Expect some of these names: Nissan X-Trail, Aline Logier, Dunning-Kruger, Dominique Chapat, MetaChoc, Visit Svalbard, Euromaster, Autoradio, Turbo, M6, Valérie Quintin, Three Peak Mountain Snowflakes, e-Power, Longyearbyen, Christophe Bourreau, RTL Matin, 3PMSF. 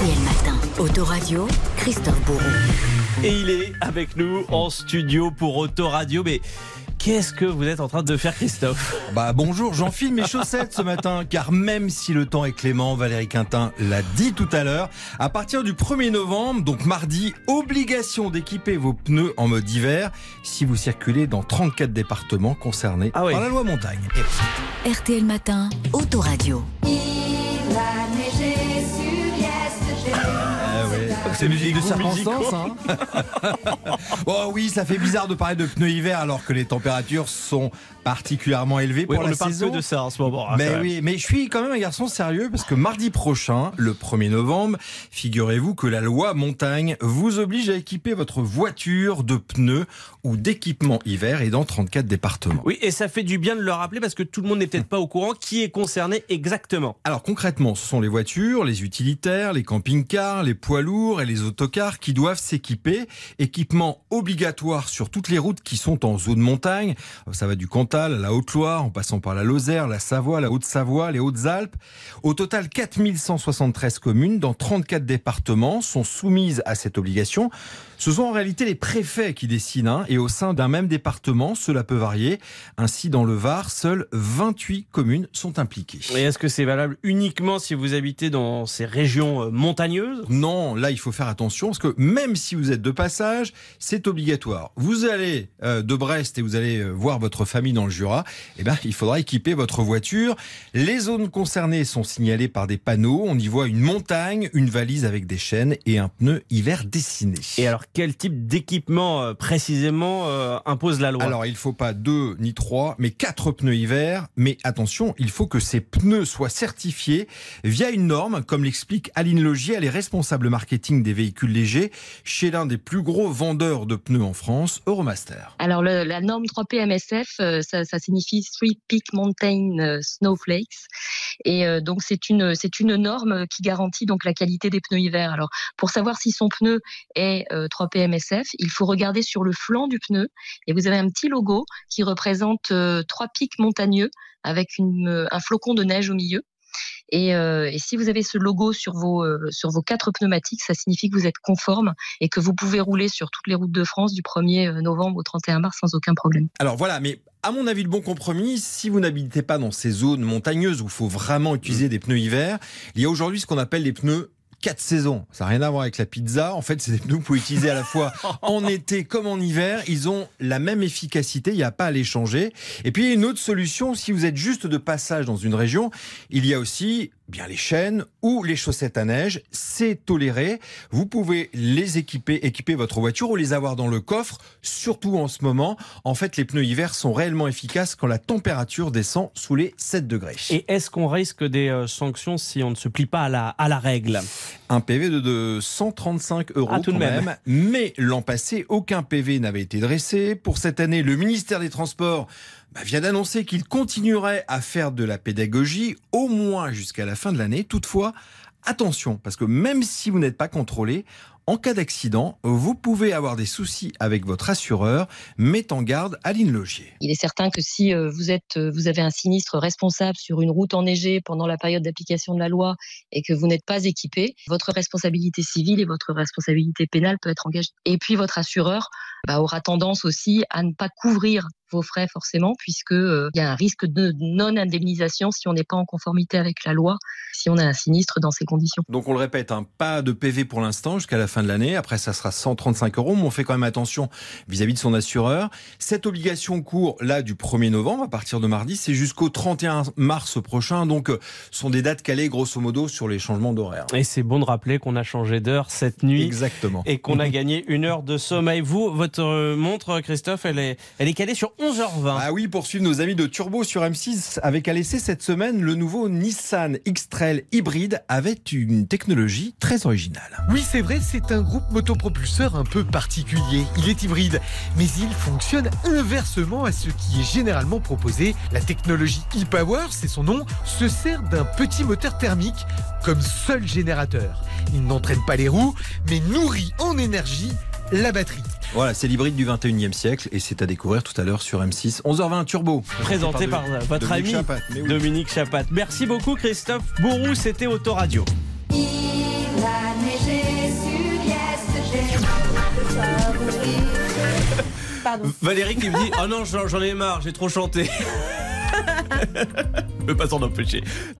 RTL Matin. Autoradio, Christophe Bourreau. Et il est avec nous en studio pour Autoradio. Mais qu'est-ce que vous êtes en train de faire, Christophe ? Bah bonjour, j'enfile mes chaussettes ce matin, car même si le temps est clément, Valérie Quintin l'a dit tout à l'heure, à partir du 1er novembre, donc mardi, obligation d'équiper vos pneus en mode hiver si vous circulez dans 34 départements concernés par la loi montagne. Et... RTL Matin, Autoradio. Il a neigé sur l'Est, c'est musique de circonstance, hein. Oh oui, ça fait bizarre de parler de pneus hiver alors que les températures sont particulièrement élevées pour la saison. On ne parle que de ça en ce moment. Mais je suis quand même un garçon sérieux parce que mardi prochain, le 1er novembre, figurez-vous que la loi montagne vous oblige à équiper votre voiture de pneus ou d'équipements hiver et dans 34 départements. Oui, et ça fait du bien de le rappeler parce que tout le monde n'est peut-être pas au courant qui est concerné exactement. Alors concrètement, ce sont les voitures, les utilitaires, les camping-cars, les poids lourds et les autocars qui doivent s'équiper. Équipement obligatoire sur toutes les routes qui sont en zone montagne. Ça va du Cantal à la Haute-Loire, en passant par la Lozère, la Savoie, la Haute-Savoie, les Hautes-Alpes. Au total, 4173 communes dans 34 départements sont soumises à cette obligation. Ce sont en réalité les préfets qui décident, hein, et au sein d'un même département, cela peut varier. Ainsi, dans le Var, seules 28 communes sont impliquées. Et est-ce que c'est valable uniquement si vous habitez dans ces régions montagneuses ? Non, là, il faut faire attention parce que même si vous êtes de passage, c'est obligatoire. Vous allez de Brest et vous allez voir votre famille dans le Jura, eh ben, il faudra équiper votre voiture. Les zones concernées sont signalées par des panneaux. On y voit une montagne, une valise avec des chaînes et un pneu hiver dessiné. Et alors, quel type d'équipement précisément impose la loi ? Alors, il ne faut pas 2 ni 3, mais 4 pneus hiver. Mais attention, il faut que ces pneus soient certifiés via une norme, comme l'explique Aline Logier. Elle est responsable marketing des véhicules légers chez l'un des plus gros vendeurs de pneus en France, Euromaster. Alors, la norme 3PMSF, ça signifie Three Peak Mountain Snowflakes. Et donc, c'est une norme qui garantit donc la qualité des pneus hiver. Alors, pour savoir si son pneu est 3PMSF, il faut regarder sur le flanc du pneu et vous avez un petit logo qui représente 3 pics montagneux avec un flocon de neige au milieu. Et si vous avez ce logo sur vos 4 pneumatiques, ça signifie que vous êtes conforme et que vous pouvez rouler sur toutes les routes de France du 1er novembre au 31 mars sans aucun problème. Alors voilà, mais à mon avis, le bon compromis, si vous n'habitez pas dans ces zones montagneuses où il faut vraiment utiliser des pneus hiver, il y a aujourd'hui ce qu'on appelle les pneus 4 saisons. Ça n'a rien à voir avec la pizza. En fait, c'est des pneus que vous pouvez utiliser à la fois en été comme en hiver. Ils ont la même efficacité. Il n'y a pas à les changer. Et puis, il y a une autre solution. Si vous êtes juste de passage dans une région, il y a aussi les chaînes ou les chaussettes à neige. C'est toléré. Vous pouvez les équiper votre voiture ou les avoir dans le coffre, surtout en ce moment. En fait, les pneus hiver sont réellement efficaces quand la température descend sous les 7 degrés. Et est-ce qu'on risque des sanctions si on ne se plie pas à la règle ? Un PV de 135 € tout de même. Mais l'an passé, aucun PV n'avait été dressé. Pour cette année, le ministère des Transports vient d'annoncer qu'il continuerait à faire de la pédagogie, au moins jusqu'à la fin de l'année. Toutefois, attention, parce que même si vous n'êtes pas contrôlé, en cas d'accident, vous pouvez avoir des soucis avec votre assureur. Met en garde Aline Logier. Il est certain que si vous avez un sinistre responsable sur une route enneigée pendant la période d'application de la loi et que vous n'êtes pas équipé, votre responsabilité civile et votre responsabilité pénale peut être engagée. Et puis votre assureur aura tendance aussi à ne pas couvrir vos frais forcément, puisque il y a un risque de non-indemnisation si on n'est pas en conformité avec la loi, si on a un sinistre dans ces conditions. Donc on le répète, pas de PV pour l'instant jusqu'à la fin de l'année. Après, ça sera 135 €, mais on fait quand même attention vis-à-vis de son assureur. Cette obligation court là du 1er novembre, à partir de mardi, c'est jusqu'au 31 mars prochain. Donc ce sont des dates calées grosso modo sur les changements d'horaire. Et c'est bon de rappeler qu'on a changé d'heure cette nuit. Exactement. Et qu'on a gagné 1 heure de sommeil. Vous, votre montre, Christophe, elle est calée sur 11h20. Ah oui, pour suivre nos amis de Turbo sur M6 avec à l'essai cette semaine le nouveau Nissan X-Trail hybride avec une technologie très originale. Oui, c'est vrai, c'est un groupe motopropulseur un peu particulier. Il est hybride, mais il fonctionne inversement à ce qui est généralement proposé. La technologie e-Power, c'est son nom, se sert d'un petit moteur thermique comme seul générateur. Il n'entraîne pas les roues, mais nourrit en énergie la batterie. Voilà, c'est l'hybride du 21e siècle et c'est à découvrir tout à l'heure sur M6. 11h20, Turbo. Présenté par votre Dominique ami Chapat, Dominique Chapat. Merci beaucoup Christophe Bourreau, c'était Autoradio. pardon. Valérie qui me dit « Oh non, j'en ai marre, j'ai trop chanté. » Je ne peux pas s'en empêcher.